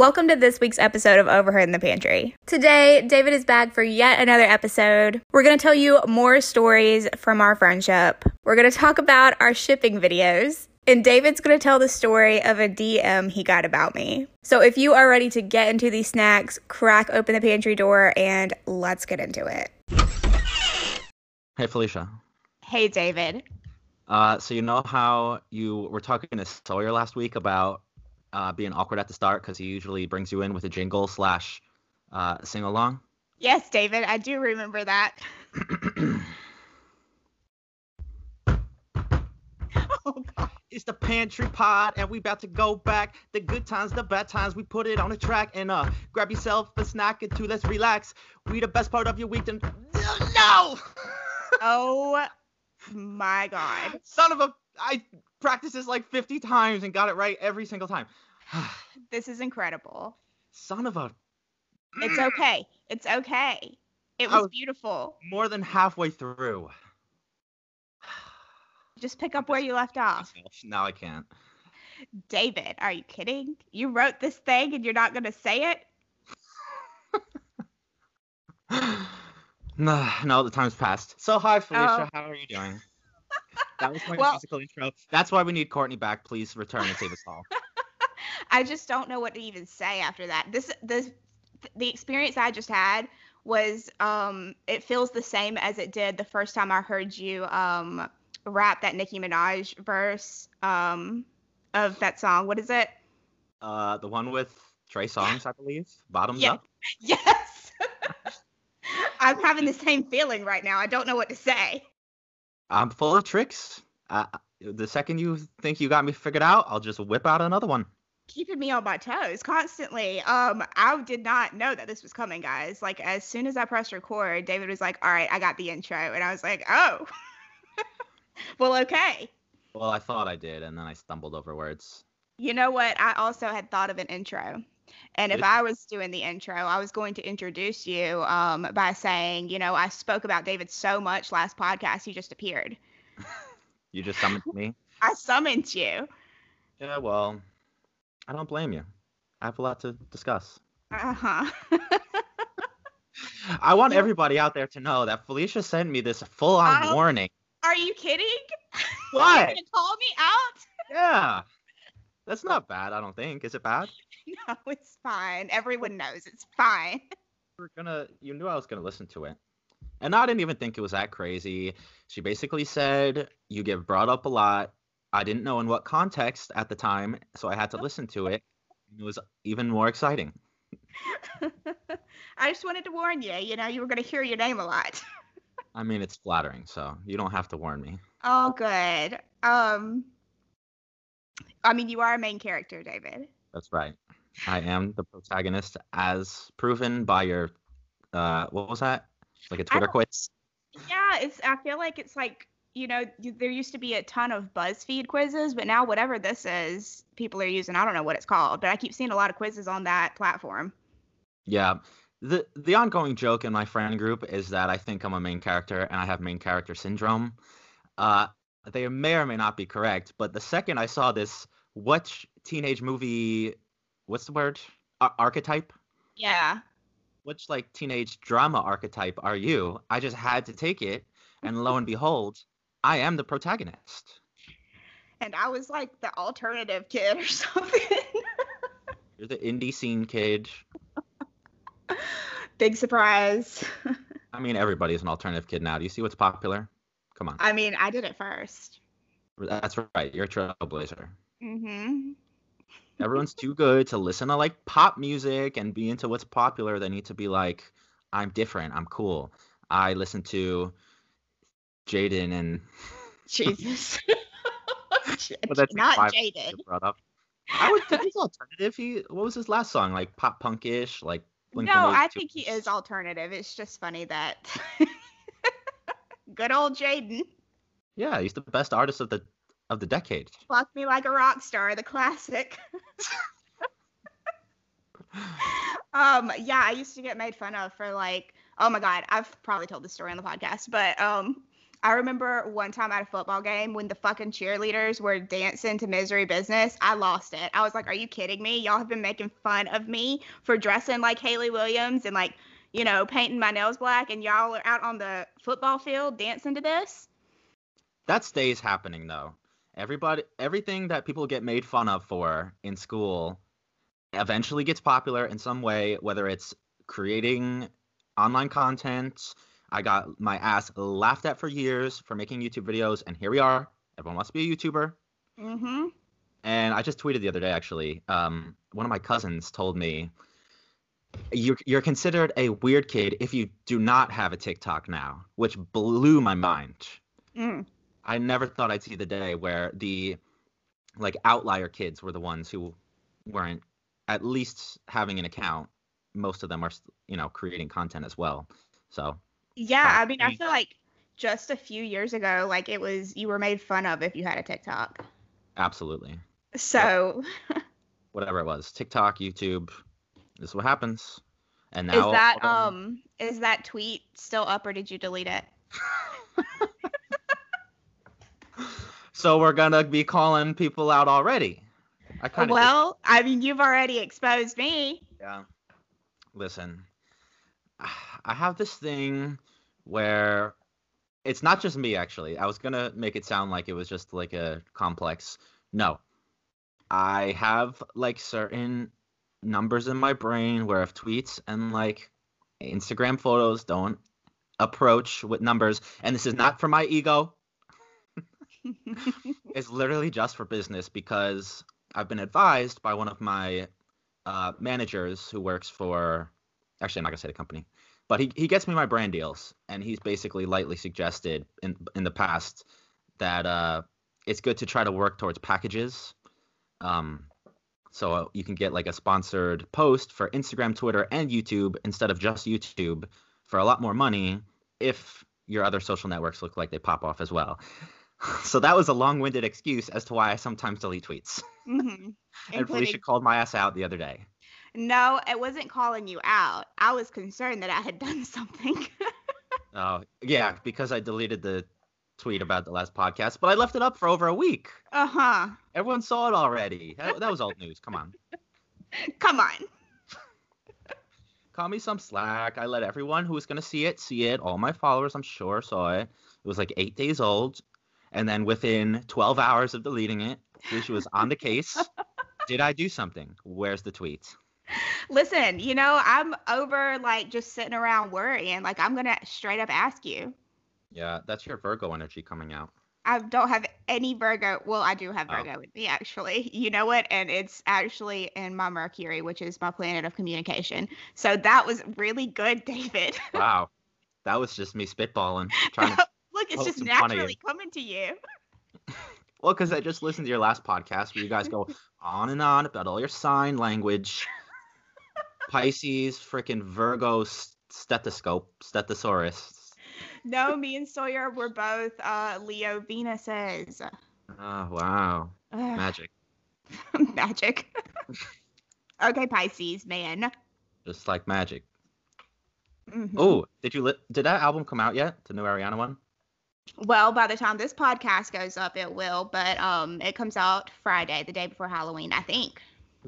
Welcome to this week's episode of Overheard in the Pantry. Today, David is back for yet another episode. We're going to tell you more stories from our friendship. We're going to talk about our shipping videos. And David's going to tell the story of a DM he got about me. So if you are ready to get into these snacks, crack open the pantry door and let's get into it. Hey, Felicia. Hey, David. So you know how you were talking to Sawyer last week about being awkward at the start because he usually brings you in with a jingle / sing-along? Yes, David. I do remember that. Oh, God. It's the pantry pod, and we about to go back. The good times, the bad times, we put it on the track. And grab yourself a snack or two, let's relax. We the best part of your week. No! Oh, my God. Son of a... I practiced this like 50 times and got it right every single time. This is incredible. Son of a... It's okay. It's okay. It was beautiful. More than halfway through. Just pick up where you left off. No, I can't. David, are you kidding? You wrote this thing and you're not going to say it? No, the time's passed. So, hi, Felicia. How are you doing? That was my musical intro. That's why we need Courtney back. Please return and save us all. I just don't know what to even say after that. The experience I just had was, it feels the same as it did the first time I heard you, rap that Nicki Minaj verse of that song. What is it? The one with Trey Songz, I believe. Bottoms Up. Yes. I'm having the same feeling right now. I don't know what to say. I'm full of tricks. The second you think you got me figured out, I'll just whip out another one. Keeping me on my toes constantly. I did not know that this was coming, guys. Like, as soon as I pressed record, David was like, all right, I got the intro. And I was like, oh. Well, okay. Well, I thought I did, and then I stumbled over words. You know what? I also had thought of an intro. And if I was doing the intro, I was going to introduce you by saying, you know, I spoke about David so much last podcast, he just appeared. You just summoned me? I summoned you. Yeah, well, I don't blame you. I have a lot to discuss. Uh-huh. I want everybody out there to know that Felicia sent me this full-on warning. Are you kidding? What? You're going to call me out? Yeah. That's not bad, I don't think. Is it bad? No, it's fine. Everyone knows it's fine. You knew I was going to listen to it. And I didn't even think it was that crazy. She basically said, you get brought up a lot. I didn't know in what context at the time, so I had to listen to it. It was even more exciting. I just wanted to warn you. You know, you were going to hear your name a lot. I mean, it's flattering, so you don't have to warn me. Oh, good. I mean, you are a main character, David. That's right. I am the protagonist, as proven by your, what was that? Like a Twitter quiz? Yeah, I feel like it's like, you know, there used to be a ton of BuzzFeed quizzes, but now whatever this is, people are using. I don't know what it's called, but I keep seeing a lot of quizzes on that platform. Yeah. The ongoing joke in my friend group is that I think I'm a main character and I have main character syndrome. They may or may not be correct, but the second I saw this, what teenage movie, what's the word? Archetype? Yeah. Which, like, teenage drama archetype are you? I just had to take it, and lo and behold, I am the protagonist. And I was, like, the alternative kid or something. You're the indie scene kid. Big surprise. I mean, everybody's an alternative kid now. Do you see what's popular? Come on. I mean, I did it first. That's right. You're a trailblazer. Mm-hmm. Everyone's too good to listen to, like, pop music and be into what's popular. They need to be like, I'm different. I'm cool. I listen to Jaden and... Jesus. Well, that's not Jaden. I would think he's alternative. What was his last song? Like, pop punkish, like... I think he is alternative. It's just funny that good old Jaden. Yeah, he's the best artist of the decade. Fuck Me Like a Rock Star, the classic. Yeah, I used to get made fun of for, like, oh my God, I've probably told this story on the podcast, but I remember one time at a football game when the fucking cheerleaders were dancing to Misery Business, I lost it. I was like, are you kidding me? Y'all have been making fun of me for dressing like Haley Williams and, like, you know, painting my nails black, and y'all are out on the football field dancing to this? That stays happening, though. Everything that people get made fun of for in school eventually gets popular in some way, whether it's creating online content. I got my ass laughed at for years for making YouTube videos, and here we are. Everyone wants to be a YouTuber. Mm-hmm. And I just tweeted the other day, actually. One of my cousins told me, you're considered a weird kid if you do not have a TikTok now, which blew my mind. Mm. I never thought I'd see the day where the, like, outlier kids were the ones who weren't at least having an account. Most of them are, you know, creating content as well. So. Yeah, I mean, I feel like just a few years ago, like, it was, you were made fun of if you had a TikTok. Absolutely. So. Yep. Whatever it was, TikTok, YouTube, this is what happens. And now. Is that tweet still up, or did you delete it? So we're gonna be calling people out already. I mean, you've already exposed me. Yeah. Listen, I have this thing where it's not just me, actually. I was gonna make it sound like it was just like a complex. No, I have like certain numbers in my brain where if tweets and like Instagram photos don't approach with numbers, and this is not for my ego. It's literally just for business, because I've been advised by one of my managers who works for, actually I'm not gonna say the company, but he gets me my brand deals, and he's basically lightly suggested in the past that it's good to try to work towards packages, so you can get like a sponsored post for Instagram, Twitter, and YouTube instead of just YouTube for a lot more money if your other social networks look like they pop off as well. So that was a long-winded excuse as to why I sometimes delete tweets. Mm-hmm. And Felicia called my ass out the other day. No, it wasn't calling you out. I was concerned that I had done something. Oh, yeah, because I deleted the tweet about the last podcast, but I left it up for over a week. Uh-huh. Everyone saw it already. That was old news. Come on. Come on. Call me some slack. I let everyone who was going to see it. All my followers, I'm sure, saw it. It was like 8 days old. And then within 12 hours of deleting it, she was on the case. Did I do something? Where's the tweet? Listen, you know, I'm over, like, just sitting around worrying. Like, I'm going to straight up ask you. Yeah, that's your Virgo energy coming out. I don't have any Virgo. Well, I do have Virgo with me, actually. You know what? And it's actually in my Mercury, which is my planet of communication. So that was really good, David. Wow. That was just me spitballing, trying to. Look, it's just naturally coming to you. Well, because I just listened to your last podcast where you guys go on and on about all your sign language. Pisces, freaking Virgo, stethosaurus. No, me and Sawyer were both Leo Venuses. Oh, wow. Magic. Magic. Okay, Pisces, man. Just like magic. Mm-hmm. Oh, did that album come out yet? The new Ariana one? Well, by the time this podcast goes up, it will, but it comes out Friday, the day before Halloween, I think.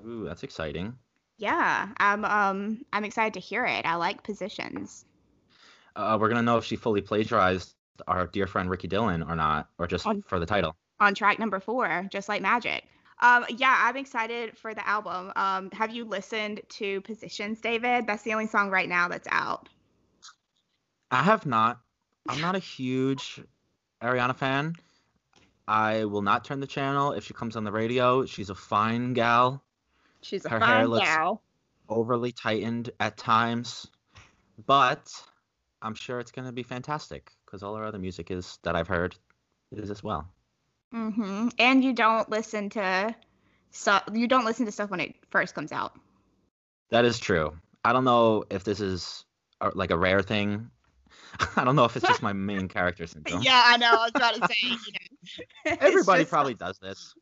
Ooh, that's exciting. Yeah, I'm excited to hear it. I like Positions. We're going to know if she fully plagiarized our dear friend Ricky Dillon or not, or just for the title. On track number 4, Just Like Magic. Yeah, I'm excited for the album. Have you listened to Positions, David? That's the only song right now that's out. I have not. I'm not a huge Ariana fan. I will not turn the channel if she comes on the radio. She's a fine gal. Her hair looks overly tightened at times, but I'm sure it's going to be fantastic because all her other music is that I've heard is as well. Mm-hmm. And you don't listen to stuff when it first comes out. That is true. I don't know if this is like a rare thing. I don't know if it's just my main character syndrome. Yeah, I know. I was about to say, you know. Everybody probably does this.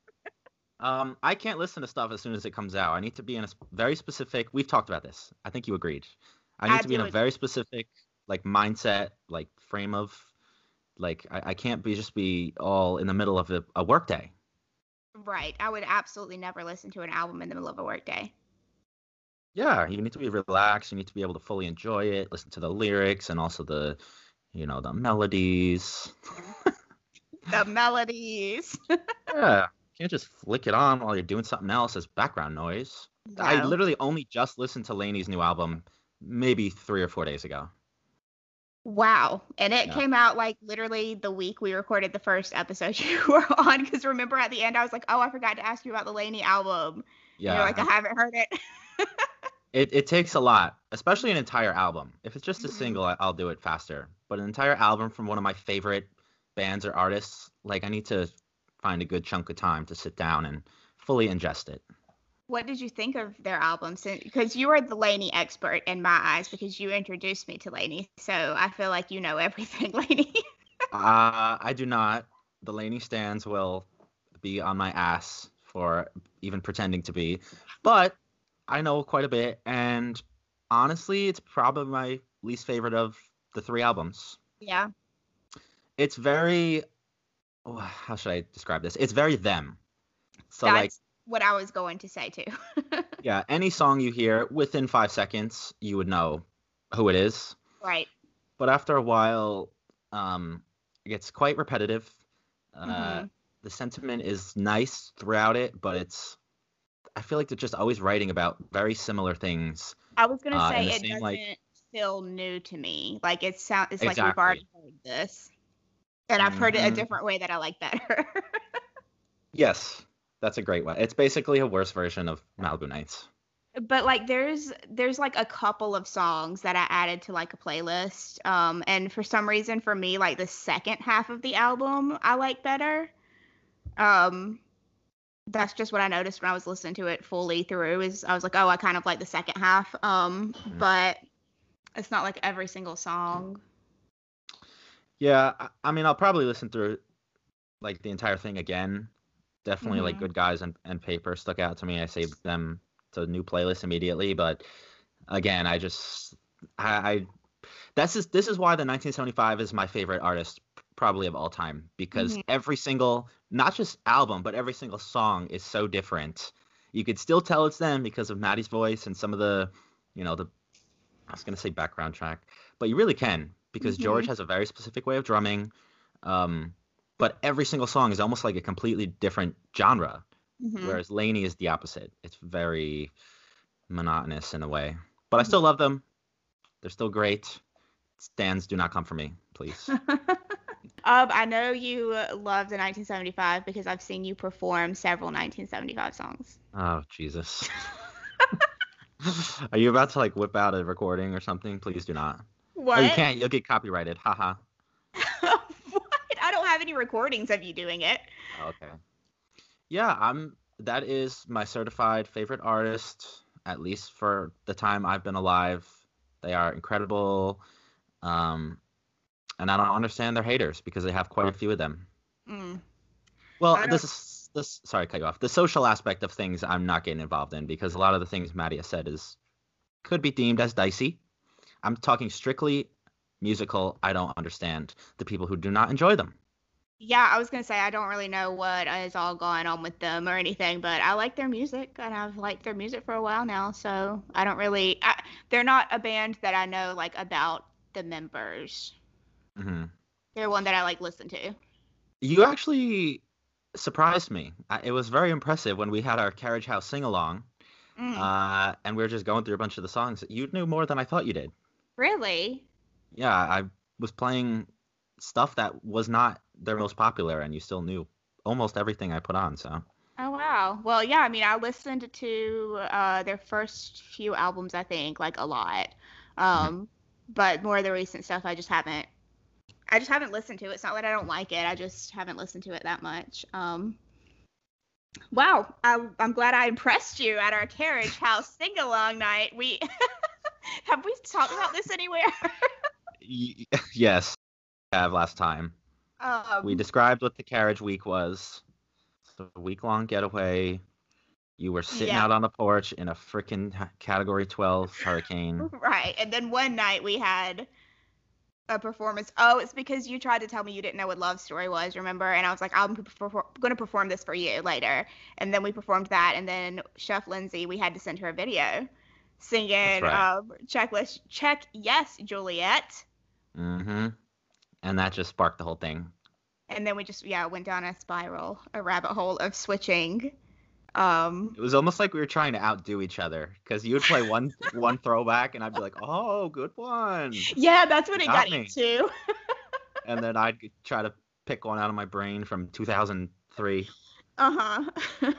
I can't listen to stuff as soon as it comes out. I need to be in a very specific. We've talked about this. I think you agreed. I need to be in a very specific, like, mindset, like, frame of Like, I can't be just be all in the middle of a work day. Right. I would absolutely never listen to an album in the middle of a work day. Yeah, you need to be relaxed. You need to be able to fully enjoy it, listen to the lyrics and also the, you know, the melodies. The melodies. Yeah. You can't just flick it on while you're doing something else as background noise. No. I literally only just listened to Lainey's new album maybe 3 or 4 days ago. Wow. And it came out like literally the week we recorded the first episode you were on. Because remember at the end, I was like, oh, I forgot to ask you about the Lainey album. Yeah. And you're like, I haven't heard it. It takes a lot, especially an entire album. If it's just a single, I'll do it faster. But an entire album from one of my favorite bands or artists, like I need to find a good chunk of time to sit down and fully ingest it. What did you think of their album? Because you are the Lainey expert in my eyes because you introduced me to Lainey. So I feel like you know everything, Lainey. I do not. The Lainey stans will be on my ass for even pretending to be. But I know quite a bit. And honestly, it's probably my least favorite of the three albums. Yeah. It's very... Oh, how should I describe this? It's very them. So that's... like. What I was going to say too. Yeah, any song you hear within 5 seconds you would know who it is, right? But after a while it gets quite repetitive. The sentiment is nice throughout it, but it's I feel like they're just always writing about very similar things. I was gonna say it doesn't feel new to me. Like it sounds it's exactly. Like we've already heard this and I've heard it a different way that I like better. Yes. That's a great one. It's basically a worse version of Malibu Nights. But, like, there's like, a couple of songs that I added to, like, a playlist. And for some reason, for me, like, the second half of the album I like better. That's just what I noticed when I was listening to it fully through. Is I was like, oh, I kind of like the second half. But it's not, like, every single song. Yeah. I mean, I'll probably listen through, like, the entire thing again. Definitely, like, Good Guys and Paper stuck out to me. I saved them to a new playlist immediately. But, again, I just – this is why the 1975 is my favorite artist probably of all time. Because every single – not just album, but every single song is so different. You could still tell it's them because of Matty's voice and some of the – you know, the – I was going to say background track. But you really can because George has a very specific way of drumming. But every single song is almost like a completely different genre, whereas Lainey is the opposite. It's very monotonous in a way. But I still love them. They're still great. Stans do not come for me, please. I know you love the 1975 because I've seen you perform several 1975 songs. Oh, Jesus. Are you about to, like, whip out a recording or something? Please do not. What? Oh, you can't. You'll get copyrighted. Haha. I don't have any recordings of you doing it. Okay. Yeah, that is my certified favorite artist, at least for the time I've been alive. They are incredible. And I don't understand their haters because they have quite a few of them. Well, this sorry to cut you off. The social aspect of things I'm not getting involved in because a lot of the things Matty has said could be deemed as dicey. I'm talking strictly musical. I don't understand the people who do not enjoy them. Yeah, I was going to say, I don't really know what is all going on with them or anything, but I like their music, and I've liked their music for a while now, so I don't really... they're not a band that I know, like, about the members. They're one that I, like, listen to. You actually surprised me. It was very impressive when we had our Carriage House sing-along, and we were just going through a bunch of the songs. You knew more than I thought you did. Really? Yeah, I was playing stuff that was not their most popular, and you still knew almost everything I put on, so. Oh, wow. Well, yeah, I mean, I listened to their first few albums, I think, like, a lot. But more of the recent stuff, I just haven't listened to it. It's not that I don't like it. I just haven't listened to it that much. Wow. I'm glad I impressed you at our Carriage House sing-along night. Have we talked about this anywhere? Yes, we have last time. We described what the Carriage Week was. It's a week-long getaway. You were sitting out on the porch in a freaking Category 12 hurricane. Right, and then one night we had a performance. Oh, it's because you tried to tell me you didn't know what Love Story was, remember? And I was like, I'm going to perform this for you later. And then we performed that. And then Chef Lindsay, we had to send her a video singing right. Checklist. Check Yes, Juliet. Mm-hmm. And that just sparked the whole thing. And then we just, went down a spiral, a rabbit hole of switching. It was almost like we were trying to outdo each other, because you would play one throwback and I'd be like, oh, good one. Yeah, that's what it got me too. And then I'd try to pick one out of my brain from 2003. Uh-huh. It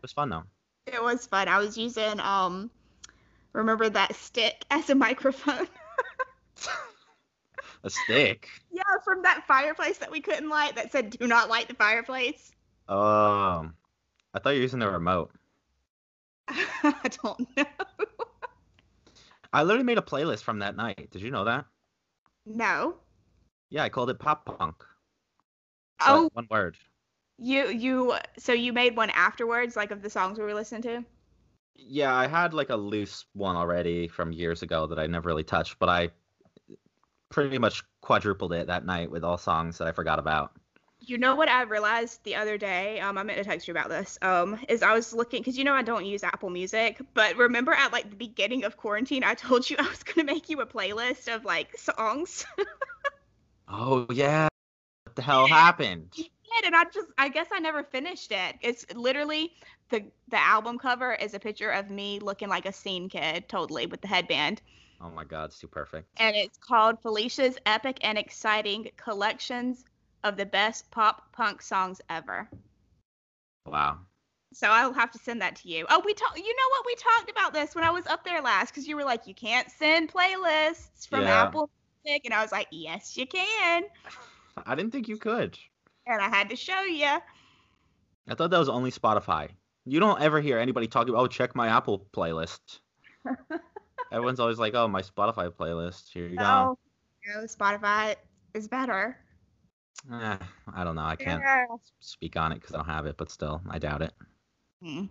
was fun though. It was fun. I was using, remember that stick as a microphone? A stick? Yeah, from that fireplace that we couldn't light that said, do not light the fireplace. Oh. I thought you were using the remote. I don't know. I literally made a playlist from that night. Did you know that? No. Yeah, I called it Pop Punk. Oh. One word. So you made one afterwards, like of the songs we were listening to? Yeah, I had like a loose one already from years ago that I never really touched, but I pretty much quadrupled it that night with all songs that I forgot about. You know what I realized the other day, I meant to text you about this, is I was looking, because you know I don't use Apple Music, but remember at like the beginning of quarantine, I told you I was going to make you a playlist of like songs. Oh, yeah. What the hell happened? You did, and I guess I never finished it. It's literally, the album cover is a picture of me looking like a scene kid, totally, with the headband. Oh my God, it's too perfect. And it's called Felicia's Epic and Exciting Collections of the Best Pop Punk Songs Ever. Wow. So I'll have to send that to you. Oh, you know what? We talked about this when I was up there last, because you were like, you can't send playlists from Apple Music. And I was like, yes, you can. I didn't think you could. And I had to show you. I thought that was only Spotify. You don't ever hear anybody talking about, check my Apple playlist. Everyone's always like, my Spotify playlist. Here you go. No, Spotify is better. I don't know. I can't speak on it because I don't have it, but still, I doubt it. Mm.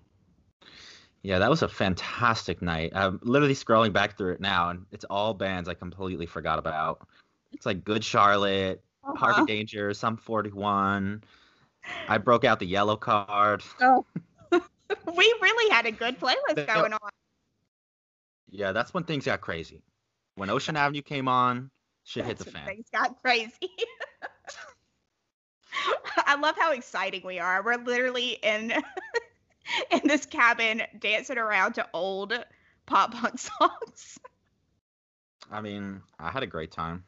Yeah, that was a fantastic night. I'm literally scrolling back through it now, and it's all bands I completely forgot about. It's like Good Charlotte, Harvey Danger, Sum 41. I broke out the yellow card. Oh. We really had a good playlist going on. Yeah, that's when things got crazy. When Ocean Avenue came on, shit hit the fan. Things got crazy. I love how exciting we are. We're literally in this cabin dancing around to old pop punk songs. I mean, I had a great time.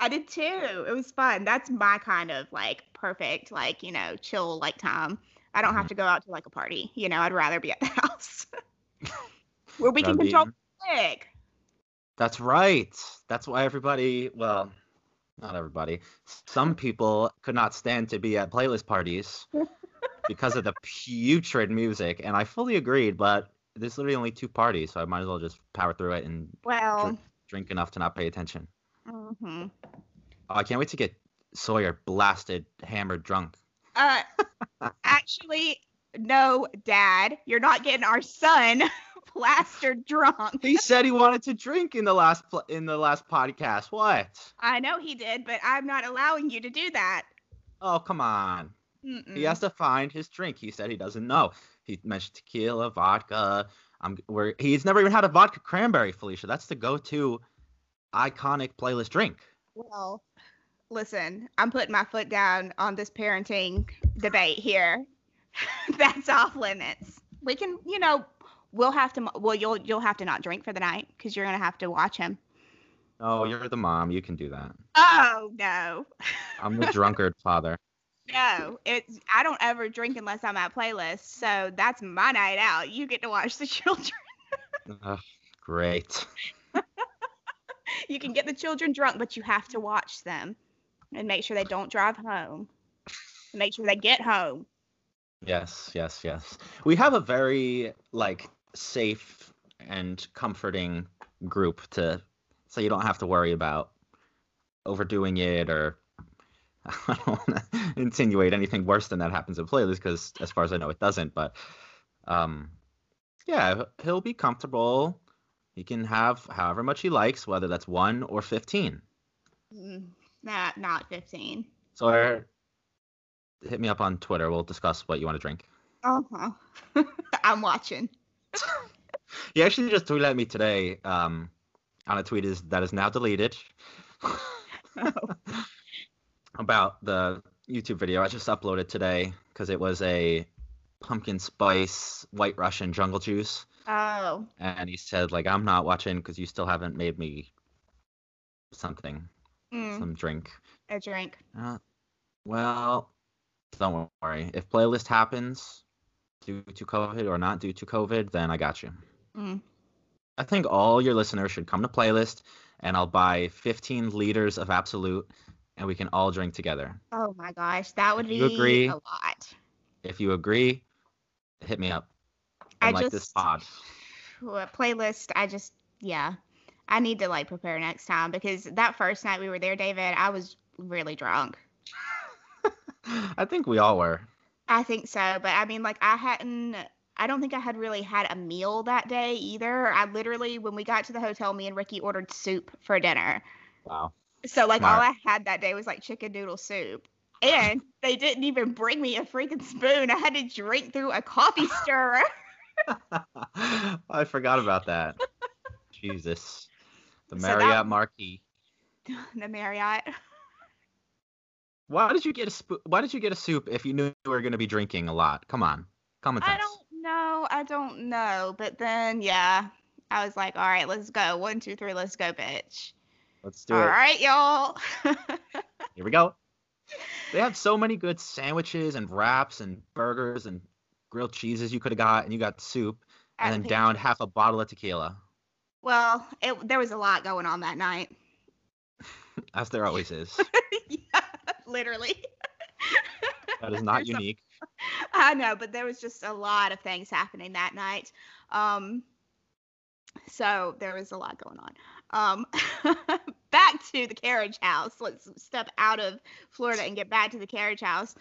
I did too. It was fun. That's my kind of like perfect, like, you know, chill like time. I don't have to go out to like a party. You know, I'd rather be at the house where we can control music. That's right. That's why everybody, well, not everybody. Some people could not stand to be at playlist parties because of the putrid music. And I fully agreed, but there's literally only two parties, so I might as well just power through it and drink enough to not pay attention. Mm-hmm. Oh, I can't wait to get Sawyer blasted, hammered, drunk. Actually, no, Dad. You're not getting our son plastered drunk. He said he wanted to drink in the last podcast. What? I know he did, but I'm not allowing you to do that. Oh, come on. Mm-mm. He has to find his drink. He said he doesn't know. He mentioned tequila, vodka. He's never even had a vodka cranberry, Felicia. That's the go-to iconic playlist drink. Well, listen, I'm putting my foot down on this parenting debate here. That's off limits. We can, you know, you'll have to not drink for the night because you're going to have to watch him. Oh, you're the mom. You can do that. Oh, no. I'm the drunkard father. No, I don't ever drink unless I'm at playlist. So that's my night out. You get to watch the children. Oh, great. You can get the children drunk, but you have to watch them and make sure they don't drive home. Make sure they get home. Yes, yes, yes. We have a very, like, safe and comforting group so you don't have to worry about overdoing it, or I don't want to insinuate anything worse than that happens in playlist, because as far as I know, it doesn't. But yeah, he'll be comfortable. He can have however much he likes, whether that's 1 or 15. Not 15. Sawyer, hit me up on Twitter. We'll discuss what you want to drink. Uh-huh. I'm watching. He actually just tweeted at me today on a tweet that is now deleted about the YouTube video I just uploaded today because it was a pumpkin spice white Russian jungle juice. Oh. And he said, like, I'm not watching because you still haven't made me something. Some drink. A drink. Well, don't worry. If Playlist happens due to COVID or not due to COVID, then I got you. I think all your listeners should come to Playlist, and I'll buy 15 liters of Absolute, and we can all drink together. Oh, my gosh. That would be a lot. If you agree, hit me up. I like this pod. Playlist, I need to, like, prepare next time because that first night we were there, David, I was really drunk. I think we all were. I think so. But, I mean, like, I don't think I had really had a meal that day either. I literally, when we got to the hotel, me and Ricky ordered soup for dinner. Wow. So, like, all I had that day was, like, chicken noodle soup. And they didn't even bring me a freaking spoon. I had to drink through a coffee stirrer. I forgot about that. Jesus. The Marriott marquee. The Marriott. Why did you get a soup if you knew you were going to be drinking a lot? Come on. Common sense. I don't know. But then, I was like, all right, let's go. 1, 2, 3, let's go, bitch. Let's do it. All right, y'all. Here we go. They have so many good sandwiches and wraps and burgers and grilled cheeses you could have got. And you got soup. And then downed half a bottle of tequila. Well, there was a lot going on that night. As there always is. Literally. That is not unique. I know, but there was just a lot of things happening that night. So there was a lot going on. Back to the carriage house. Let's step out of Florida and get back to the carriage house.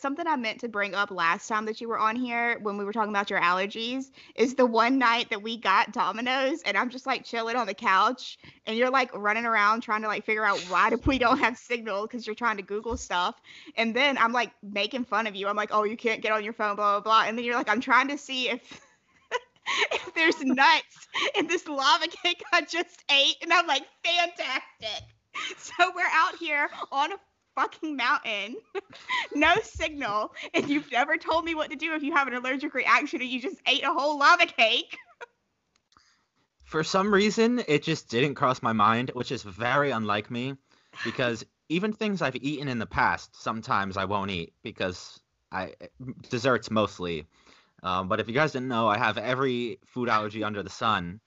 Something I meant to bring up last time that you were on here when we were talking about your allergies is the one night that we got Domino's and I'm just like chilling on the couch and you're like running around trying to like figure out why we don't have signal because you're trying to Google stuff. And then I'm like making fun of you. I'm like, oh, you can't get on your phone, blah, blah, blah. And then you're like, I'm trying to see if there's nuts in this lava cake I just ate. And I'm like, fantastic. So we're out here on a fucking mountain, no signal, and you've never told me what to do if you have an allergic reaction and you just ate a whole lava cake. For some reason, it just didn't cross my mind, which is very unlike me, because even things I've eaten in the past, sometimes I won't eat because desserts mostly. But if you guys didn't know, I have every food allergy under the sun.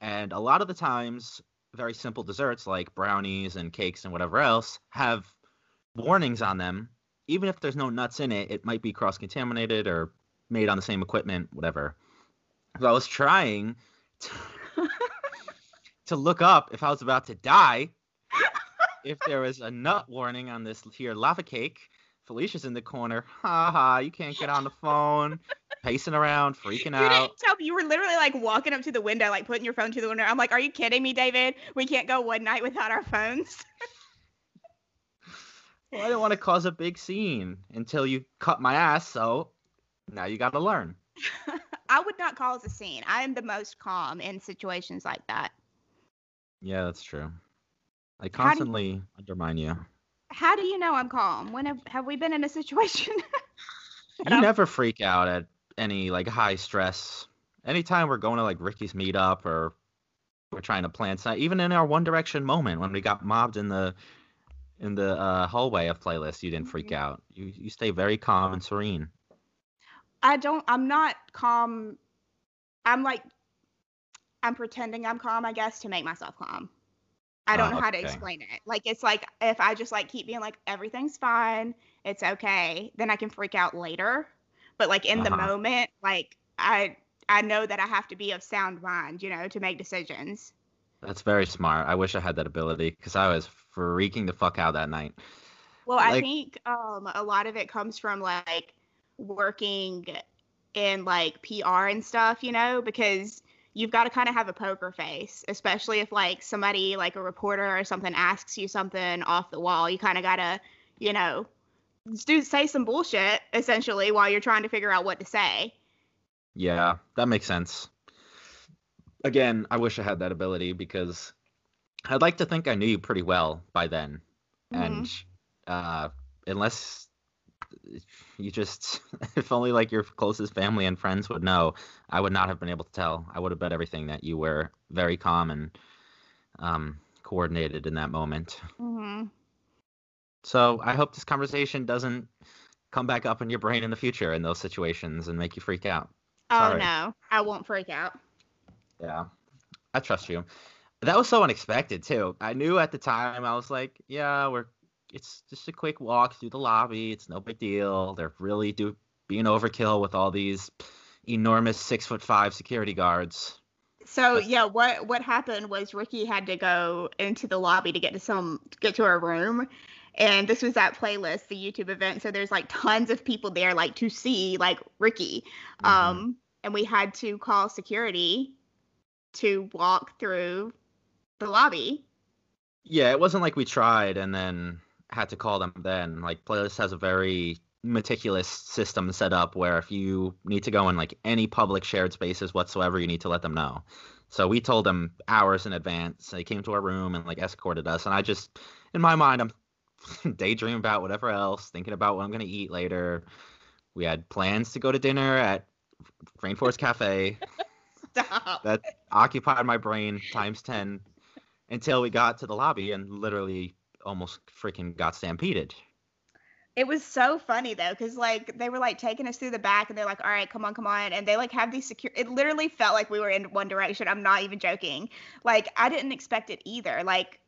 And a lot of the times, very simple desserts like brownies and cakes and whatever else have warnings on them. Even if there's no nuts in it, it might be cross-contaminated or made on the same equipment, whatever. So I was trying to look up if I was about to die, if there was a nut warning on this here lava cake. Felicia's in the corner. Ha ha, you can't get on the phone. Pacing around, freaking out. You didn't tell me. You were literally like walking up to the window, like putting your phone to the window. I'm like, are you kidding me, David? We can't go one night without our phones. Well, I didn't want to cause a big scene until you cut my ass, so now you got to learn. I would not cause a scene. I am the most calm in situations like that. Yeah, that's true. I constantly undermine you. How do you know I'm calm? When have we been in a situation? You never freak out at any, like, high stress. Anytime we're going to, like, Ricky's meetup or we're trying to plan something, even in our One Direction moment when we got mobbed in the hallway of Playlist, you didn't freak out. You stay very calm and serene. I'm not calm. I'm pretending I'm calm, I guess, to make myself calm. I don't know how to explain it. Like, it's like if I just like keep being like, everything's fine, it's okay, then I can freak out later. But like in the moment, like I know that I have to be of sound mind, you know, to make decisions. That's very smart. I wish I had that ability because I was freaking the fuck out that night. Well, like, I think a lot of it comes from like working in like PR and stuff, you know, because you've got to kind of have a poker face, especially if like somebody like a reporter or something asks you something off the wall. You kind of got to, you know, say some bullshit essentially while you're trying to figure out what to say. Yeah, that makes sense. Again, I wish I had that ability because I'd like to think I knew you pretty well by then. Mm-hmm. And unless you just, if only like your closest family and friends would know, I would not have been able to tell. I would have bet everything that you were very calm and coordinated in that moment. Mm-hmm. So I hope this conversation doesn't come back up in your brain in the future in those situations and make you freak out. Sorry. Oh no, I won't freak out. Yeah, I trust you. That was so unexpected too. I knew at the time, I was like, yeah, it's just a quick walk through the lobby. It's no big deal. They're really being overkill with all these enormous 6'5" security guards. So but, yeah, what happened was Ricky had to go into the lobby to get to her room, and this was at Playlist, the YouTube event. So there's like tons of people there, like to see like Ricky, mm-hmm. And we had to call security to walk through the lobby. Yeah, it wasn't like we tried and then had to call them then. Like, Playlist has a very meticulous system set up where if you need to go in, like, any public shared spaces whatsoever, you need to let them know. So we told them hours in advance. They came to our room and, like, escorted us. And I just, in my mind, I'm daydreaming about whatever else, thinking about what I'm going to eat later. We had plans to go to dinner at Rainforest Cafe. Stop. That occupied my brain times 10 until we got to the lobby and literally almost freaking got stampeded. It was so funny, though, because, like, they were, like, taking us through the back, and they're like, all right, come on, come on. And they, like, have these it literally felt like we were in One Direction. I'm not even joking. Like, I didn't expect it either. Like,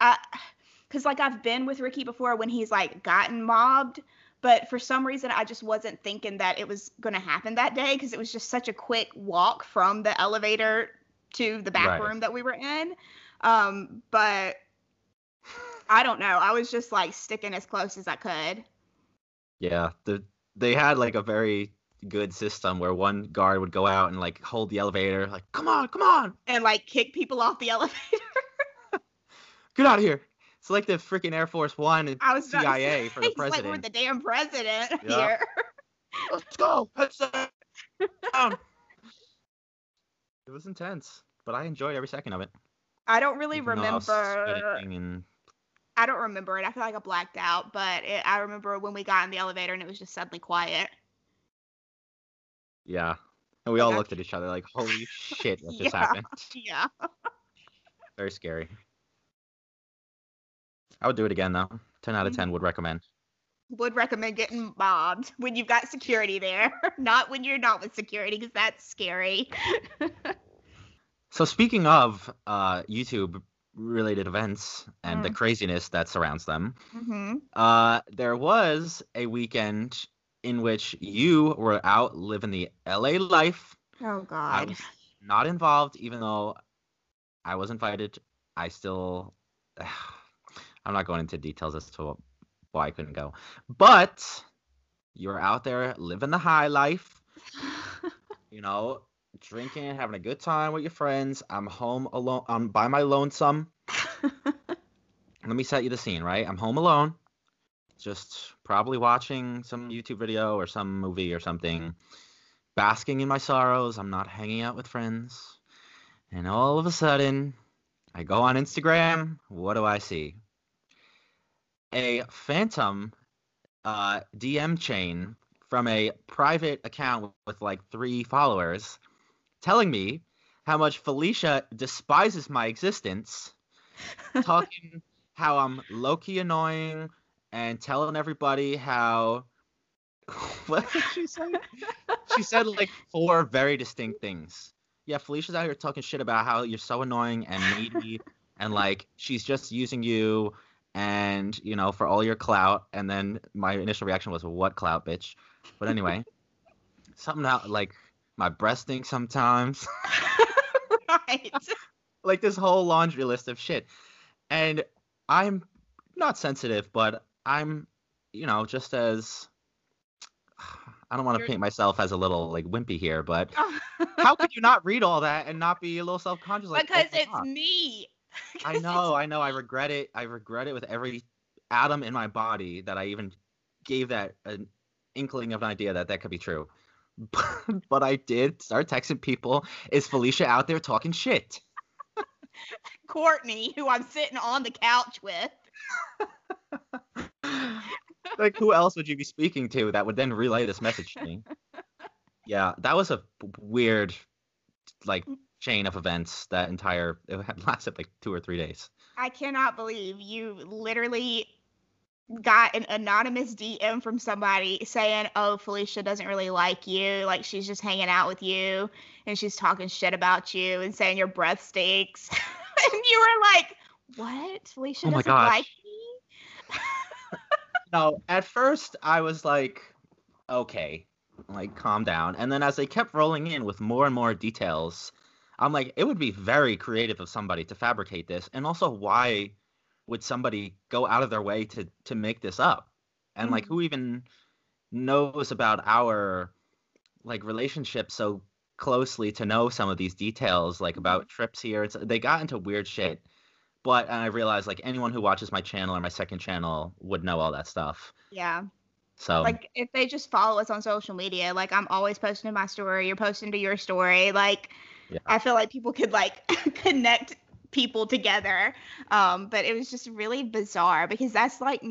because, like, I've been with Ricky before when he's, like, gotten mobbed. But for some reason, I just wasn't thinking that it was going to happen that day because it was just such a quick walk from the elevator to the back room that we were in. But I don't know. I was just, like, sticking as close as I could. Yeah. They had, like, a very good system where one guard would go out and, like, hold the elevator, like, come on, come on. And, like, kick people off the elevator. Get out of here. It's like the freaking Air Force One and CIA for the president. It's like we're the damn president here. Let's go. Let's down. It was intense, but I enjoyed every second of it. I don't really remember. I don't remember it. I feel like I blacked out, but I remember when we got in the elevator and it was just suddenly quiet. Yeah. And we all looked at each other like, holy shit, what just happened? Yeah. Very scary. I would do it again, though. 10 out of 10 would recommend. Would recommend getting mobbed when you've got security there. Not when you're not with security, because that's scary. So speaking of YouTube-related events and the craziness that surrounds them, there was a weekend in which you were out living the L.A. life. Oh, God. I was not involved, even though I was invited. I still... I'm not going into details as to why I couldn't go. But you're out there living the high life, you know, drinking, having a good time with your friends. I'm home alone. I'm by my lonesome. Let me set you the scene, right? I'm home alone, just probably watching some YouTube video or some movie or something, basking in my sorrows. I'm not hanging out with friends. And all of a sudden, I go on Instagram. What do I see? A phantom DM chain from a private account with like 3 followers telling me how much Felicia despises my existence, talking how I'm low-key annoying and telling everybody how... What did she say? She said like 4 very distinct things. Yeah, Felicia's out here talking shit about how you're so annoying and needy and like she's just using you... And, you know, for all your clout. And then my initial reaction was, what clout, bitch? But anyway, somehow, like, my breasts stink sometimes. Right. Like, this whole laundry list of shit. And I'm not sensitive, but I'm, you know, just as I don't want to paint myself as a little like wimpy here, but how could you not read all that and not be a little self-conscious? Like, because it's me. I know. I regret it. I regret it with every atom in my body that I even gave that an inkling of an idea that that could be true. But I did start texting people. Is Felicia out there talking shit? Courtney, who I'm sitting on the couch with. Like, who else would you be speaking to that would then relay this message to me? Yeah, that was a weird, like, chain of events. That entire, it lasted like 2 or 3 days. I cannot believe you literally got an anonymous DM from somebody saying, oh, Felicia doesn't really like you. Like, she's just hanging out with you, and she's talking shit about you and saying your breath stinks. And you were like, what? Felicia doesn't like me? No, at first I was like, okay, like, calm down. And then as they kept rolling in with more and more details, I'm like, it would be very creative of somebody to fabricate this. And also, why would somebody go out of their way to make this up? And like, who even knows about our like relationship so closely to know some of these details, like about trips here? They got into weird shit. But I realized, like, anyone who watches my channel or my second channel would know all that stuff. Yeah. So, like, if they just follow us on social media, like, I'm always posting to my story. You're posting to your story. Like, yeah. I feel like people could, like, connect people together. But it was just really bizarre because that's, like,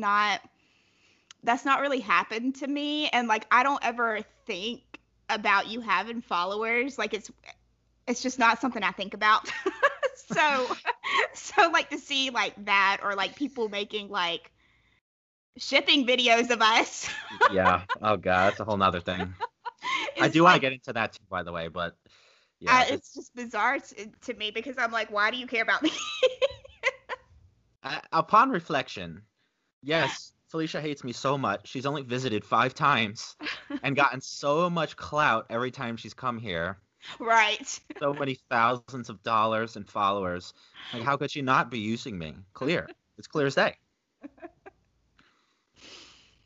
that's not really happened to me. And, like, I don't ever think about you having followers. Like, it's just not something I think about. So like, to see like that, or like people making like shipping videos of us. Yeah. Oh God, that's a whole nother thing. I do want to get into that too, by the way, but yeah, it's just bizarre to me because I'm like, why do you care about me? Upon reflection, yes, Felicia hates me so much. She's only visited 5 times and gotten so much clout every time she's come here. Right. So many thousands of dollars and followers. Like, how could she not be using me? Clear. It's clear as day.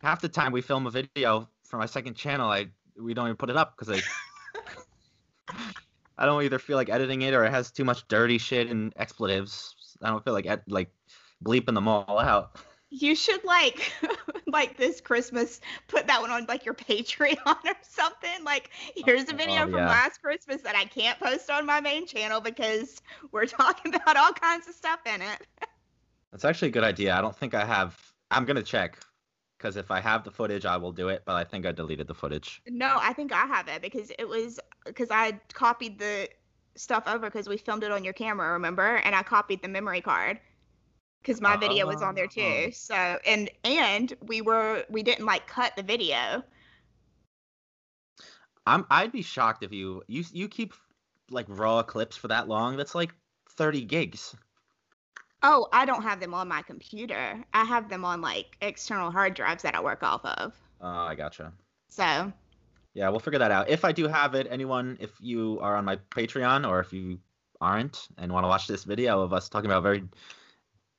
Half the time we film a video for my second channel, we don't even put it up because I don't either feel like editing it, or it has too much dirty shit and expletives. I don't feel like bleeping them all out. You should like this Christmas, put that one on like your Patreon or something. Like, here's a video from last Christmas that I can't post on my main channel because we're talking about all kinds of stuff in it. That's actually a good idea. I don't think I have. I'm gonna check, because if I have the footage, I will do it. But I think I deleted the footage. No, I think I have it because I copied the stuff over because we filmed it on your camera, remember? And I copied the memory card. Because my video was on there too, so and we didn't like cut the video. I'd be shocked if you keep like raw clips for that long. That's like 30 gigs. Oh, I don't have them on my computer. I have them on like external hard drives that I work off of. Oh, I gotcha. So. Yeah, we'll figure that out. If I do have it, anyone, if you are on my Patreon or if you aren't and want to watch this video of us talking about very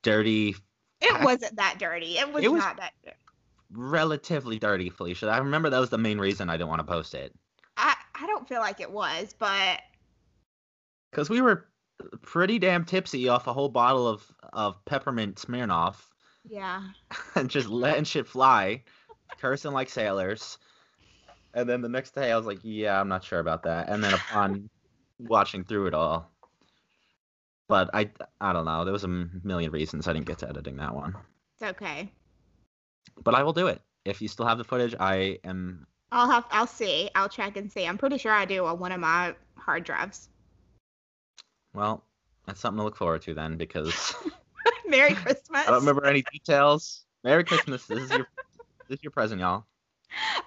dirty. It wasn't that dirty. It was not that dirty. Relatively dirty, Felicia. I remember that was the main reason I didn't want to post it. I don't feel like it was, but because we were pretty damn tipsy off a whole bottle of peppermint Smirnoff. Yeah. And just letting shit fly, cursing like sailors. And then the next day I was like, yeah, I'm not sure about that. And then upon watching through it all. But I don't know. There was a million reasons I didn't get to editing that one. It's okay. But I will do it. If you still have the footage, I am... I'll see. I'll check and see. I'm pretty sure I do on one of my hard drives. Well, that's something to look forward to then, because... Merry Christmas. I don't remember any details. Merry Christmas. This is your present, y'all.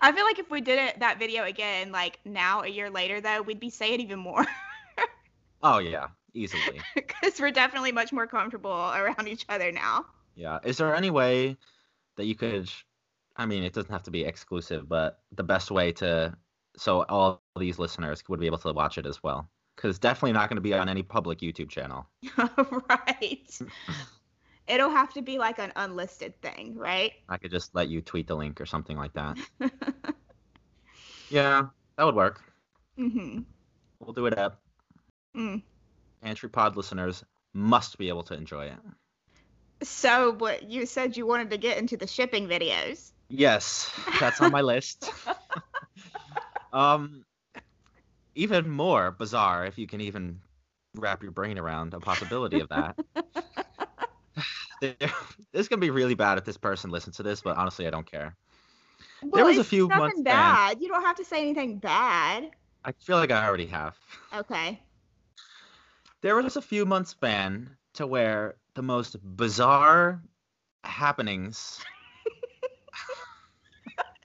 I feel like if we did that video again, like now, a year later, though, we'd be saying even more. Oh, yeah. Easily. Because we're definitely much more comfortable around each other now. Yeah. Is there any way that you could, I mean, it doesn't have to be exclusive, but the best way so all these listeners would be able to watch it as well? Because it's definitely not going to be on any public YouTube channel. Right. It'll have to be like an unlisted thing, right? I could just let you tweet the link or something like that. Yeah, that would work. Mm-hmm. We'll do it up. Pantry Pod listeners must be able to enjoy it. So, what you said you wanted to get into the shipping videos. Yes, that's on my list. Even more bizarre, if you can even wrap your brain around a possibility of that. This can be really bad if this person listens to this, but honestly, I don't care. Well, there was a few months bad. You don't have to say anything bad. I feel like I already have. Okay. There was a few months span to where the most bizarre happenings.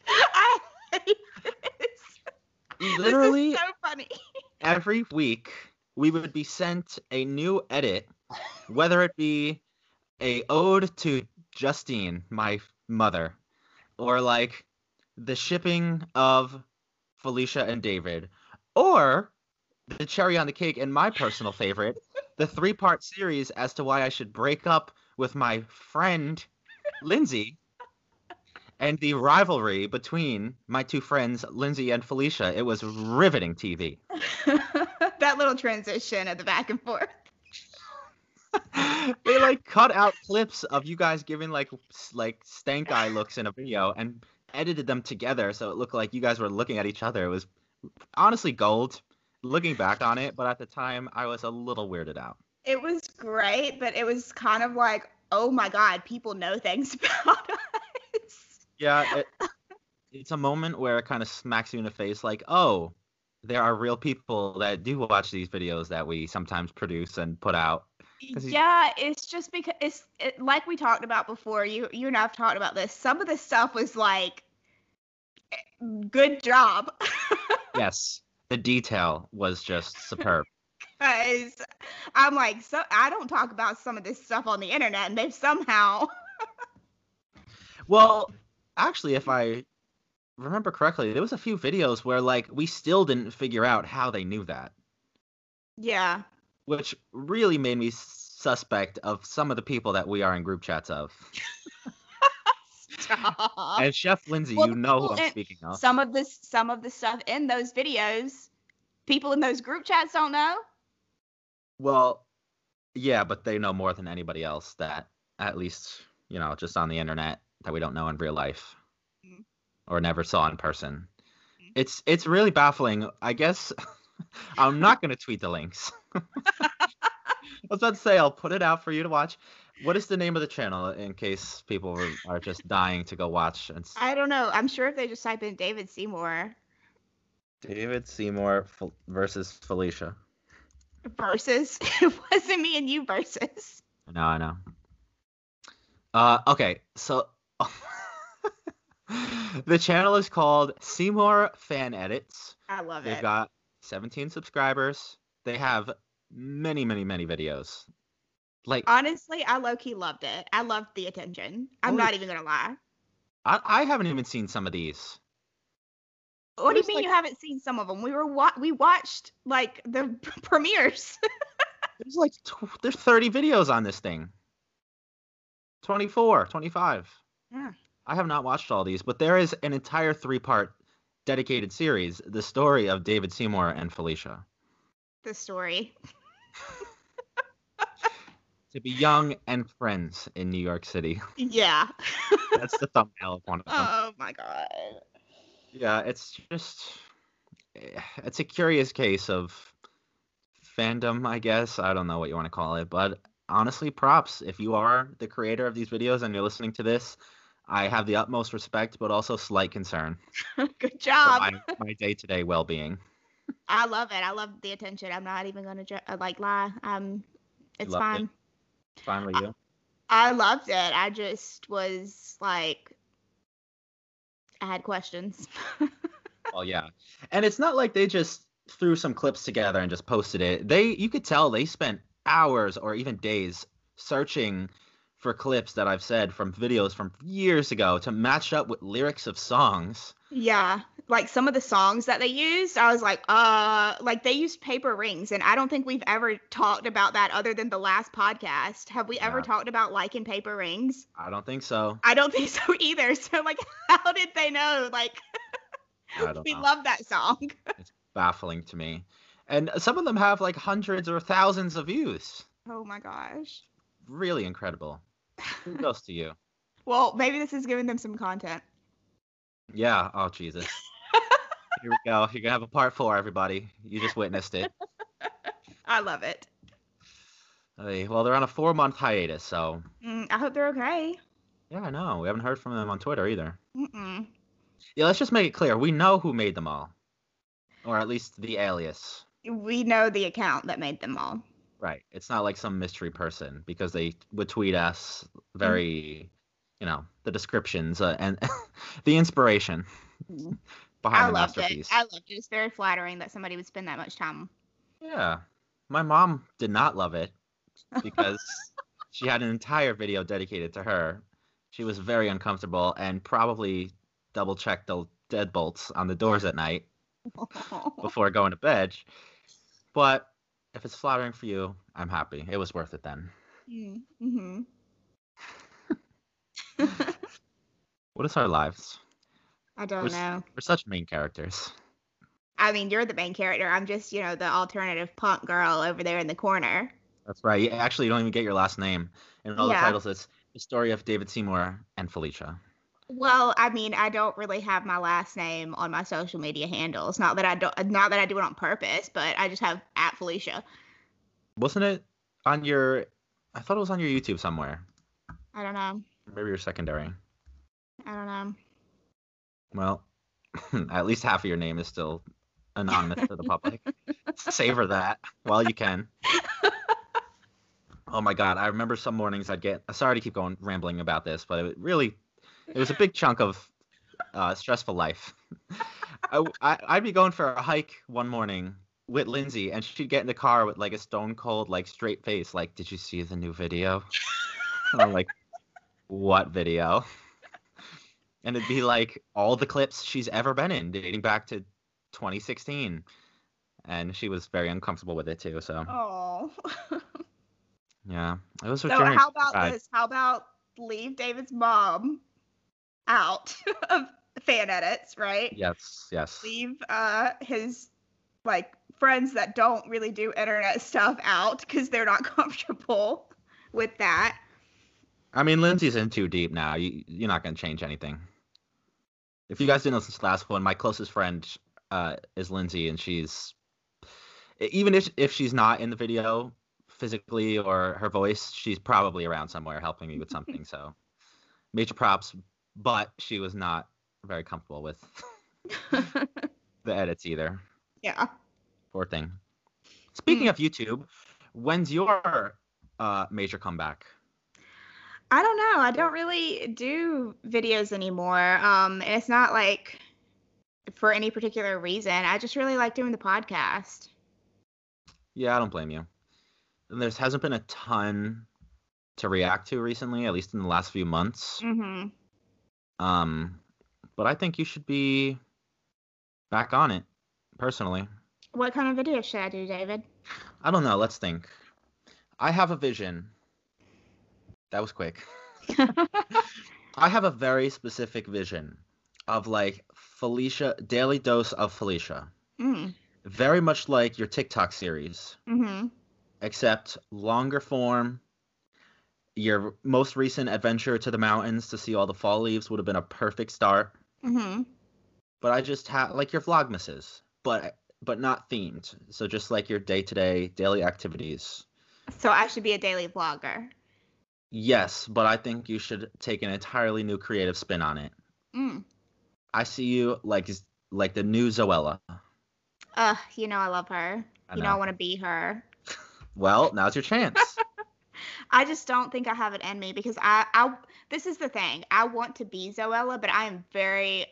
I hate this. Literally, this is so funny. Every week we would be sent a new edit, whether it be a ode to Justine, my mother, or like the shipping of Felicia and David, or the cherry on the cake and my personal favorite, the 3-part series as to why I should break up with my friend Lindsay, and the rivalry between my two friends Lindsay and Felicia. It was riveting TV. That little transition at the back and forth. They like cut out clips of you guys giving like stank eye looks in a video and edited them together so it looked like you guys were looking at each other. It was honestly gold, looking back on it, but at the time I was a little weirded out. It was great, but it was kind of like, oh my god, people know things about us. Yeah, it's a moment where it kind of smacks you in the face like, oh, there are real people that do watch these videos that we sometimes produce and put out. Yeah, it's just because it's like we talked about before. You and I have talked about this. Some of this stuff was like, good job. Yes, the detail was just superb. Because I'm like, so I don't talk about some of this stuff on the internet, and they've somehow. Well, actually, if I remember correctly, there was a few videos where like we still didn't figure out how they knew that. Yeah. Which really made me suspect of some of the people that we are in group chats of. Stop. And Chef Lindsay, well, you know who I'm speaking of. Some of the stuff in those videos, people in those group chats don't know. Well, yeah, but they know more than anybody else that, at least, you know, just on the internet, that we don't know in real life. Mm-hmm. Or never saw in person. Mm-hmm. It's really baffling, I guess. I'm not going to tweet the links. I was about to say, I'll put it out for you to watch. What is the name of the channel in case people are just dying to go watch? I don't know. I'm sure if they just type in David Seymour. David Seymour versus Felicia. Versus? It wasn't me and you versus. No, I know. Okay, so the channel is called Seymour Fan Edits. I love it. They've got 17 subscribers. They have many, many, many videos. Like, honestly, I low-key loved it. I loved the attention. I'm not even gonna lie. I haven't even seen some of these. What do you mean you haven't seen some of them? We watched like the premieres. There's like there's 30 videos on this thing. 24, 25. Yeah. I have not watched all these, but there is an entire 3-part dedicated series, the story of David Seymour and Felicia. The story. To be young and friends in New York City. Yeah. That's the thumbnail of one of them. Oh my god. Yeah, it's a curious case of fandom, I guess. I don't know what you want to call it, but honestly, props. If you are the creator of these videos and you're listening to this, I have the utmost respect, but also slight concern. Good job. My day-to-day well-being. I love it. I love the attention. I'm not even going to lie. It's fine. It's fine with you. I loved it. I just was like, I had questions. Well, yeah. And it's not like they just threw some clips together and just posted it. You could tell they spent hours or even days searching for clips that I've said from videos from years ago to match up with lyrics of songs. Yeah, like some of the songs that they used, I was like they used paper rings, and I don't think we've ever talked about that other than the last podcast. Have we ever talked about liking paper rings? I don't think so. I don't think so either. So like, how did they know? Like, We love that song. It's baffling to me. And some of them have like hundreds or thousands of views. Oh my gosh. Really incredible. Who else to you? Well, maybe this is giving them some content. Yeah. Oh, Jesus. Here we go. You're going to have a part 4, everybody. You just witnessed it. I love it. Well, they're on a 4-month hiatus, so. I hope they're okay. Yeah, I know. We haven't heard from them on Twitter either. Mm-mm. Yeah, let's just make it clear. We know who made them all. Or at least the alias. We know the account that made them all. Right. It's not like some mystery person, because they would tweet us very, you know, the descriptions and the inspiration behind the masterpiece. I loved it. It's very flattering that somebody would spend that much time. Yeah. My mom did not love it because she had an entire video dedicated to her. She was very uncomfortable and probably double-checked the deadbolts on the doors at night before going to bed. But if it's flattering for you, I'm happy. It was worth it then. Mm-hmm. What is our lives? I don't know. We're such main characters. I mean, you're the main character. I'm just, you know, the alternative punk girl over there in the corner. That's right. You actually, you don't even get your last name. And all the titles, it's The Story of David Seymour and Felicia. Well, I mean, I don't really have my last name on my social media handles. Not that I do it on purpose, but I just have @Felicia. Wasn't it on your? I thought it was on your YouTube somewhere. I don't know. Maybe your secondary. I don't know. Well, at least half of your name is still anonymous to the public. Savor that while you can. Oh my God! I remember some mornings I'd get. Sorry to keep going rambling about this, but it really. It was a big chunk of stressful life. I'd be going for a hike one morning with Lindsay, and she'd get in the car with like a stone cold, like straight face, like, "Did you see the new video?" And I'm like, "What video?" And it'd be like all the clips she's ever been in, dating back to 2016, and she was very uncomfortable with it too. So. Oh. Yeah, it was. So how about this? How about leave David's mom out of fan edits, right? Yes. Leave his like friends that don't really do internet stuff out because they're not comfortable with that. I mean, Lindsay's in too deep now. You're not gonna change anything. If you guys didn't listen to the last one, my closest friend is Lindsay, and she's, even if she's not in the video physically or her voice, she's probably around somewhere helping me with something. So major props. But she was not very comfortable with the edits either. Yeah. Poor thing. Speaking of YouTube, when's your major comeback? I don't know. I don't really do videos anymore. And it's not like for any particular reason. I just really like doing the podcast. Yeah, I don't blame you. And there hasn't been a ton to react to recently, at least in the last few months. Mm-hmm. But I think you should be back on it, personally. What kind of video should I do, David? I don't know. Let's think. I have a vision. That was quick. I have a very specific vision of, like, Felicia, Daily Dose of Felicia. Mm. Very much like your TikTok series. Mm-hmm. Except longer form. Your most recent adventure to the mountains to see all the fall leaves would have been a perfect start. Mm-hmm. But I just have, like, your vlogmases, but not themed. So just like your day-to-day, daily activities. So I should be a daily vlogger. Yes, but I think you should take an entirely new creative spin on it. Mm. I see you like the new Zoella. You know I love her. I know I want to be her. Well, now's your chance. I just don't think I have it in me because I this is the thing. I want to be Zoella, but I am very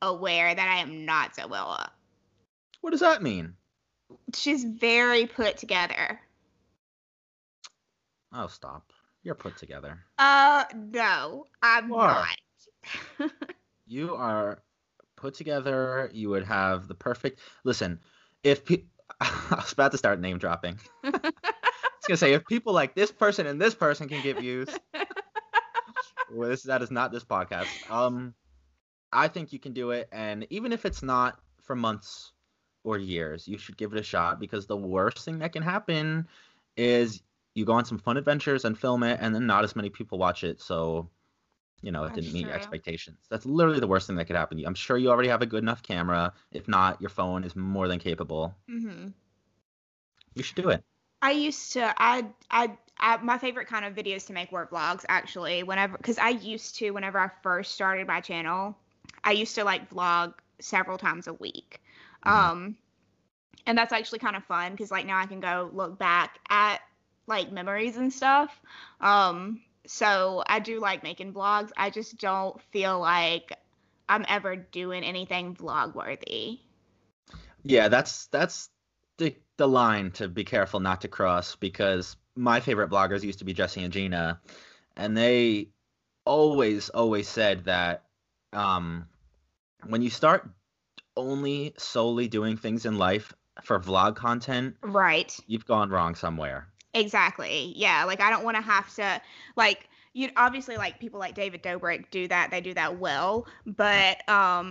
aware that I am not Zoella. What does that mean? She's very put together. Oh, stop. You're put together. No, I'm not. You are put together. You would have the perfect... Listen, I was about to start name dropping. I was gonna say, if people like this person and this person can get views, well, that is not this podcast. I think you can do it, and even if it's not for months or years, you should give it a shot, because the worst thing that can happen is you go on some fun adventures and film it, and then not as many people watch it, so, you know, it didn't meet your expectations. That's literally the worst thing that could happen to you. I'm sure you already have a good enough camera. If not, your phone is more than capable. Mm-hmm. You should do it. I used to, my favorite kind of videos to make were vlogs, actually, whenever I first started my channel, I used to, like, vlog several times a week. Mm-hmm. And that's actually kind of fun, because, like, now I can go look back at, like, memories and stuff. So I do like making vlogs. I just don't feel like I'm ever doing anything vlog-worthy. Yeah, that's the line to be careful not to cross, because my favorite bloggers used to be Jesse and Gina, and they always said that when you start solely doing things in life for vlog content, right, you've gone wrong somewhere. Exactly. Yeah. Like, I don't want to have to, like, you obviously, like, people like David Dobrik do that. They do that well. But, I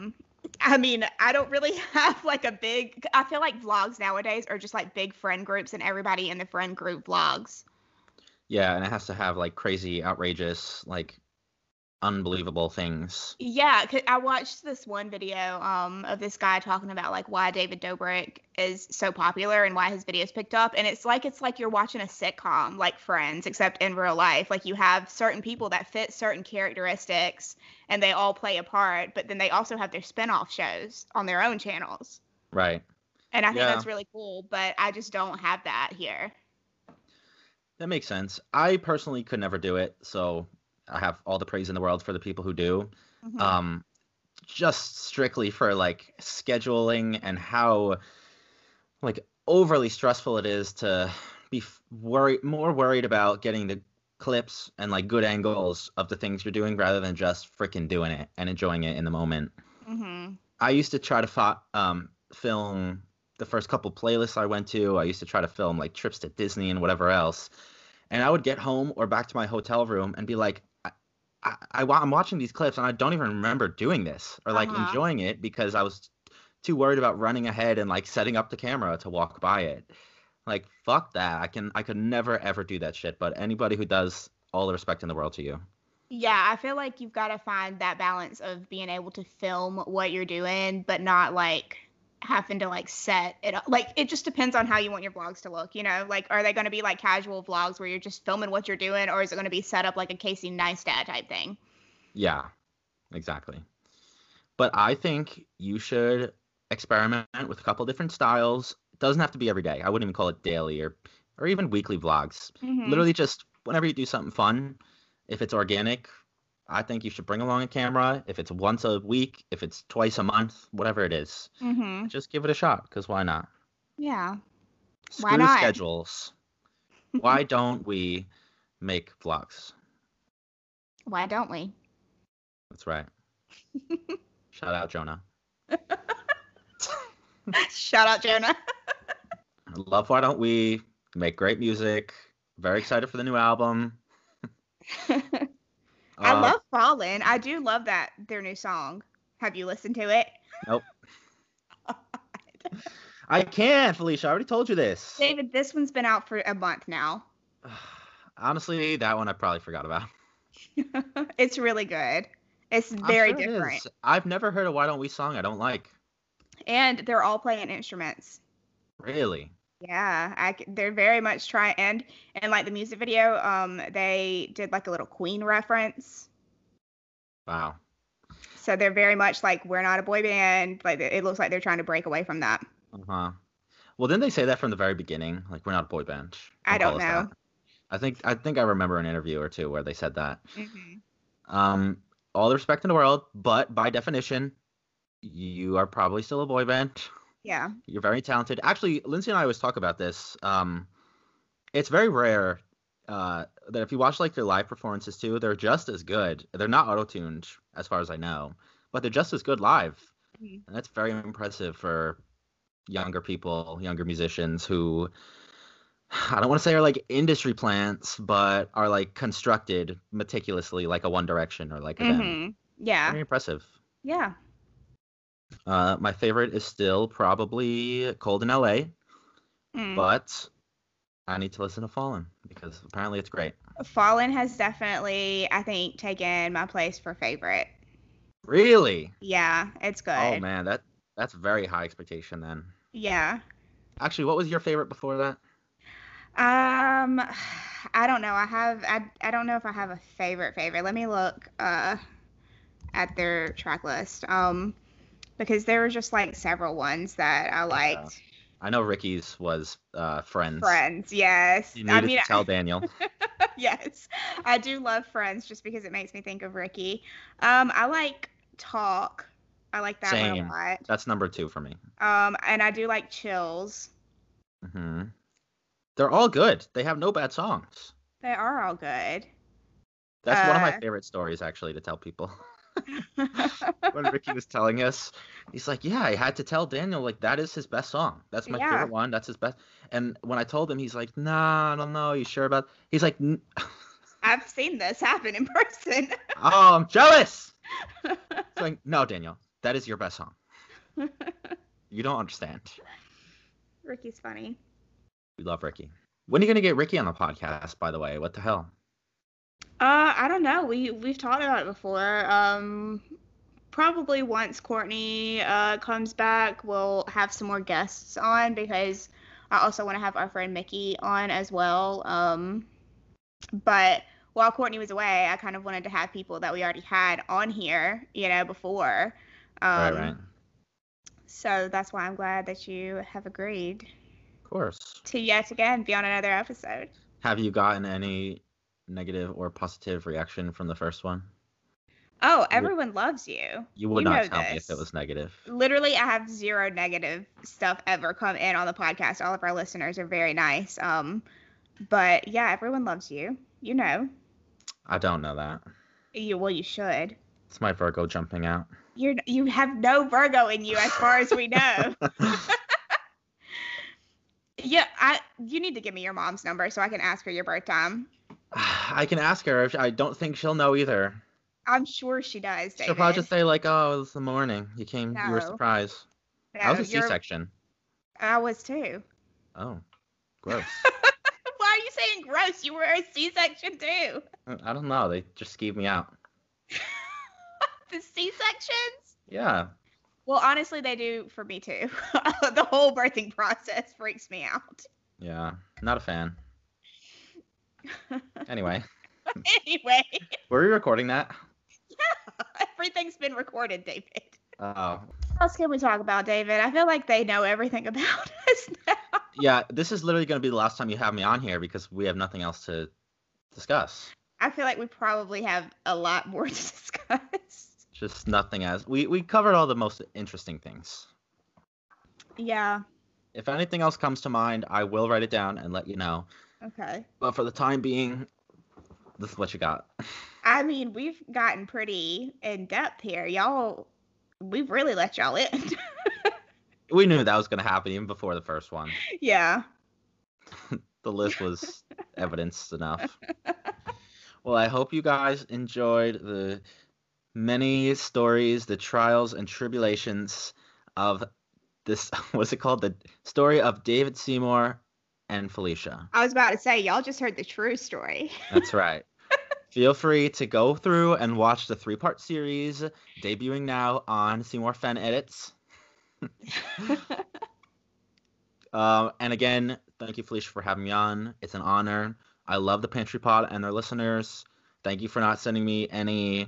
mean, I don't really have, like, I feel like vlogs nowadays are just, like, big friend groups and everybody in the friend group vlogs. Yeah. And it has to have, like, crazy, outrageous, like, unbelievable things. Yeah, 'cause I watched this one video of this guy talking about, like, why David Dobrik is so popular and why his videos picked up, and it's like you're watching a sitcom, like Friends, except in real life. Like, you have certain people that fit certain characteristics and they all play a part, but then they also have their spin-off shows on their own channels. Right. And I think that's really cool, but I just don't have that here. That makes sense. I personally could never do it, so I have all the praise in the world for the people who do. Mm-hmm. Just strictly for, like, scheduling and how, like, overly stressful it is to be more worried about getting the clips and, like, good angles of the things you're doing rather than just freaking doing it and enjoying it in the moment. Mm-hmm. I used to try to film the first couple playlists I went to. I used to try to film, like, trips to Disney and whatever else. And I would get home or back to my hotel room and be like, I'm watching these clips and I don't even remember doing this or, like, enjoying it, because I was too worried about running ahead and, like, setting up the camera to walk by it. Like, fuck that. I could never, ever do that shit. But anybody who does, all the respect in the world to you. Yeah, I feel like you've got to find that balance of being able to film what you're doing, but not, like, having to, like, set it up. Like, it just depends on how you want your vlogs to look, you know? Like, are they going to be, like, casual vlogs where you're just filming what you're doing, or is it going to be set up like a Casey Neistat type thing? Yeah, exactly. But I think you should experiment with a couple different styles. It doesn't have to be every day. I wouldn't even call it daily or even weekly vlogs. Mm-hmm. Literally just whenever you do something fun, if it's organic, I think you should bring along a camera. If it's once a week, if it's twice a month, whatever it is, mm-hmm. just give it a shot, because why not? Yeah. Screw schedules. Why don't we make vlogs? Why don't we? That's right. Shout out, Jonah. Shout out, Jonah. I love Why Don't We. Make great music. Very excited for the new album. I love Fallin'. I do love that, their new song. Have you listened to it? Nope. God. I can't, Felicia. I already told you this. David, this one's been out for a month now. Honestly, that one I probably forgot about. It's really good. It's very different. I've never heard a Why Don't We song I don't like. And they're all playing instruments. Really? Yeah, they're very much trying, and like the music video, they did like a little Queen reference. Wow. So they're very much like, we're not a boy band. Like, it looks like they're trying to break away from that. Uh-huh. Well, didn't they say that from the very beginning? Like, we're not a boy band. I don't know. I think I remember an interview or two where they said that. Mm-hmm. All the respect in the world, but by definition, you are probably still a boy band. Yeah. You're very talented. Actually, Lindsay and I always talk about this. It's very rare that if you watch, like, their live performances, too, they're just as good. They're not auto-tuned, as far as I know, but they're just as good live. Mm-hmm. And that's very impressive for younger people, younger musicians who, I don't want to say are, like, industry plants, but are, like, constructed meticulously like a One Direction or like a mm-hmm. them. Yeah. Very impressive. Yeah. My favorite is still probably Cold in LA, but I need to listen to Fallen because apparently it's great. Fallen has definitely, I think, taken my place for favorite. Really? Yeah, it's good. Oh, man, that's very high expectation then. Yeah. Actually, what was your favorite before that? I don't know. I don't know if I have a favorite. Let me look at their track list. Because there were just like several ones that I liked. I know Ricky's was Friends. Friends, yes. You needed to tell Daniel. Yes, I do love Friends just because it makes me think of Ricky. I like Talk. I like that one a lot. That's number 2 for me. And I do like Chills. Mm-hmm. They're all good. They have no bad songs. They are all good. That's one of my favorite stories, actually, to tell people. When Ricky was telling us, he's like, yeah, I had to tell Daniel, like, that is his best song. That's my favorite one. That's his best. And when I told him, he's like, nah, I don't know. Are you sure about it? He's like, I've seen this happen in person. Oh, I'm jealous. It's like, no, Daniel, that is your best song. You don't understand. Ricky's funny. We love Ricky. When are you going to get Ricky on the podcast, by the way? What the hell? I don't know. We've talked about it before. Probably once Courtney comes back, we'll have some more guests on because I also want to have our friend Mickey on as well. But while Courtney was away, I kind of wanted to have people that we already had on here, you know, before. Right. So that's why I'm glad that you have agreed. Of course. To yet again be on another episode. Have you gotten any negative or positive reaction from the first one? Oh, everyone loves you. You would not tell me if it was negative. Literally, I have zero negative stuff ever come in on the podcast. All of our listeners are very nice. But yeah, everyone loves you. You know. I don't know that. You should. It's my Virgo jumping out. You have no Virgo in you as far as we know. Yeah, you need to give me your mom's number so I can ask her your birth time. I can ask her. I don't think she'll know either. I'm sure she does, David. She'll probably just say, like, oh, it was the morning. You came, no. You were surprised. No, I was a C-section. I was, too. Oh, gross. Why are you saying gross? You were a C-section, too. I don't know. They just skeeved me out. The C-sections? Yeah. Well, honestly, they do for me, too. The whole birthing process freaks me out. Yeah, not a fan. Anyway. Were we recording that? Yeah. Everything's been recorded, David. Oh. What else can we talk about, David? I feel like they know everything about us now. Yeah, this is literally going to be the last time you have me on here because we have nothing else to discuss. I feel like we probably have a lot more to discuss. Just nothing as... We covered all the most interesting things. Yeah. If anything else comes to mind, I will write it down and let you know. Okay. But for the time being, this is what you got. I mean, we've gotten pretty in-depth here. Y'all, we've really let y'all in. We knew that was going to happen even before the first one. Yeah. The list was evidence enough. Well, I hope you guys enjoyed the many stories, the trials and tribulations of this, what's it called? The story of David Seymour and Felicia. I was about to say, y'all just heard the true story. That's right. Feel free to go through and watch the 3-part series debuting now on Seymour Fan Edits. And again, thank you, Felicia, for having me on. It's an honor. I love the Pantry Pod and their listeners. Thank you for not sending me any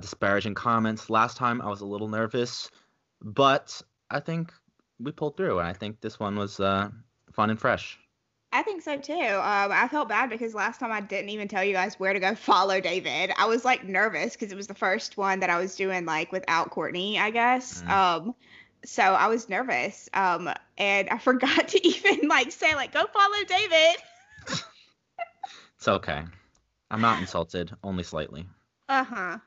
disparaging comments. Last time I was a little nervous, but I think we pulled through, and I think this one was... fun and fresh. I think so too. I felt bad because last time I didn't even tell you guys where to go follow David. I was like nervous because it was the first one that I was doing like without Courtney, I guess. So I was nervous. And I forgot to even like say like go follow David. It's okay. I'm not insulted, only slightly. Yeah.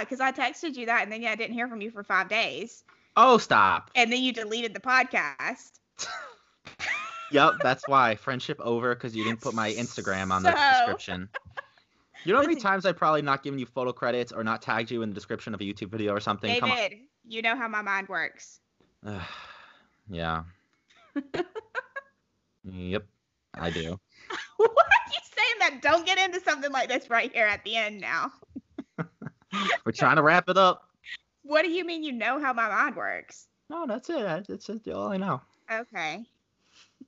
Because I texted you that and then I didn't hear from you for 5 days. Oh, stop. And then you deleted the podcast. Yep, that's why. Friendship over because you didn't put my Instagram on the description. You know how many times I've probably not given you photo credits or not tagged you in the description of a YouTube video or something? David, come on. You know how my mind works. Yeah. Yep, I do. What are you saying that? Don't get into something like this right here at the end now. We're trying to wrap it up. What do you mean you know how my mind works? No, that's it. That's all I know. Okay.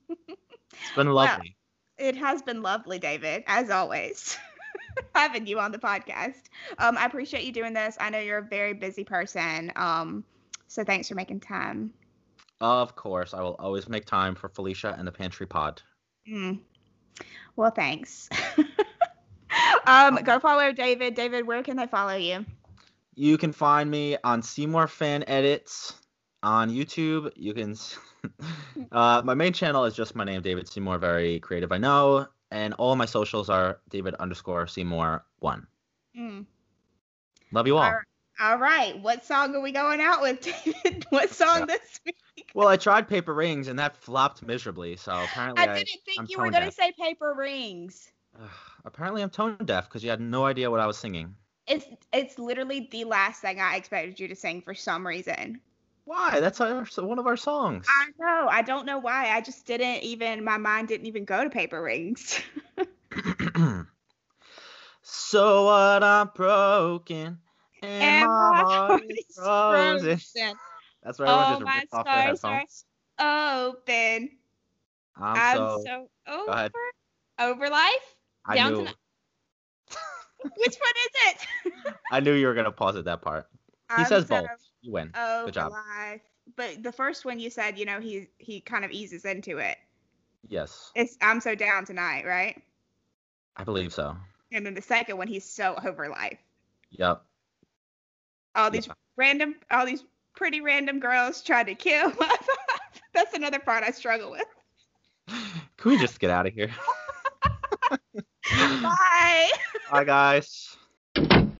It's been lovely. Well, it has been lovely, David, as always. Having you on the podcast. I appreciate you doing this. I know you're a very busy person. So thanks for making time. Of course. I will always make time for Felicia and the Pantry Pod. Well, thanks. Go follow David. David, where can they follow you? You can find me on Seymour Fan Edits on YouTube. You can my main channel is just my name, David Seymour. Very creative, I know. And all my socials are David_Seymour1. Love you all. All right. What song are we going out with, David? What song this week? Well, I tried Paper Rings, and that flopped miserably. So apparently I didn't think you were going to say Paper Rings. Apparently I'm tone deaf because you had no idea what I was singing. It's literally the last thing I expected you to sing for some reason. Why? That's one of our songs. I know. I don't know why. I just didn't even, my mind didn't even go to Paper Rings. So what? I'm broken and my heart is frozen. That's why I wanted to rip off their headphones. Open. I'm so over life. Down tonight. Which one is it? I knew you were going to pause at that part. He says both. You win. Good job. Life. But the first one you said, you know, he kind of eases into it. Yes. It's I'm so down tonight, right? I believe so. And then the second one, he's so over life. Yep. All these pretty random girls tried to kill my vibe. That's another part I struggle with. Can we just get out of here? Bye. Bye, guys.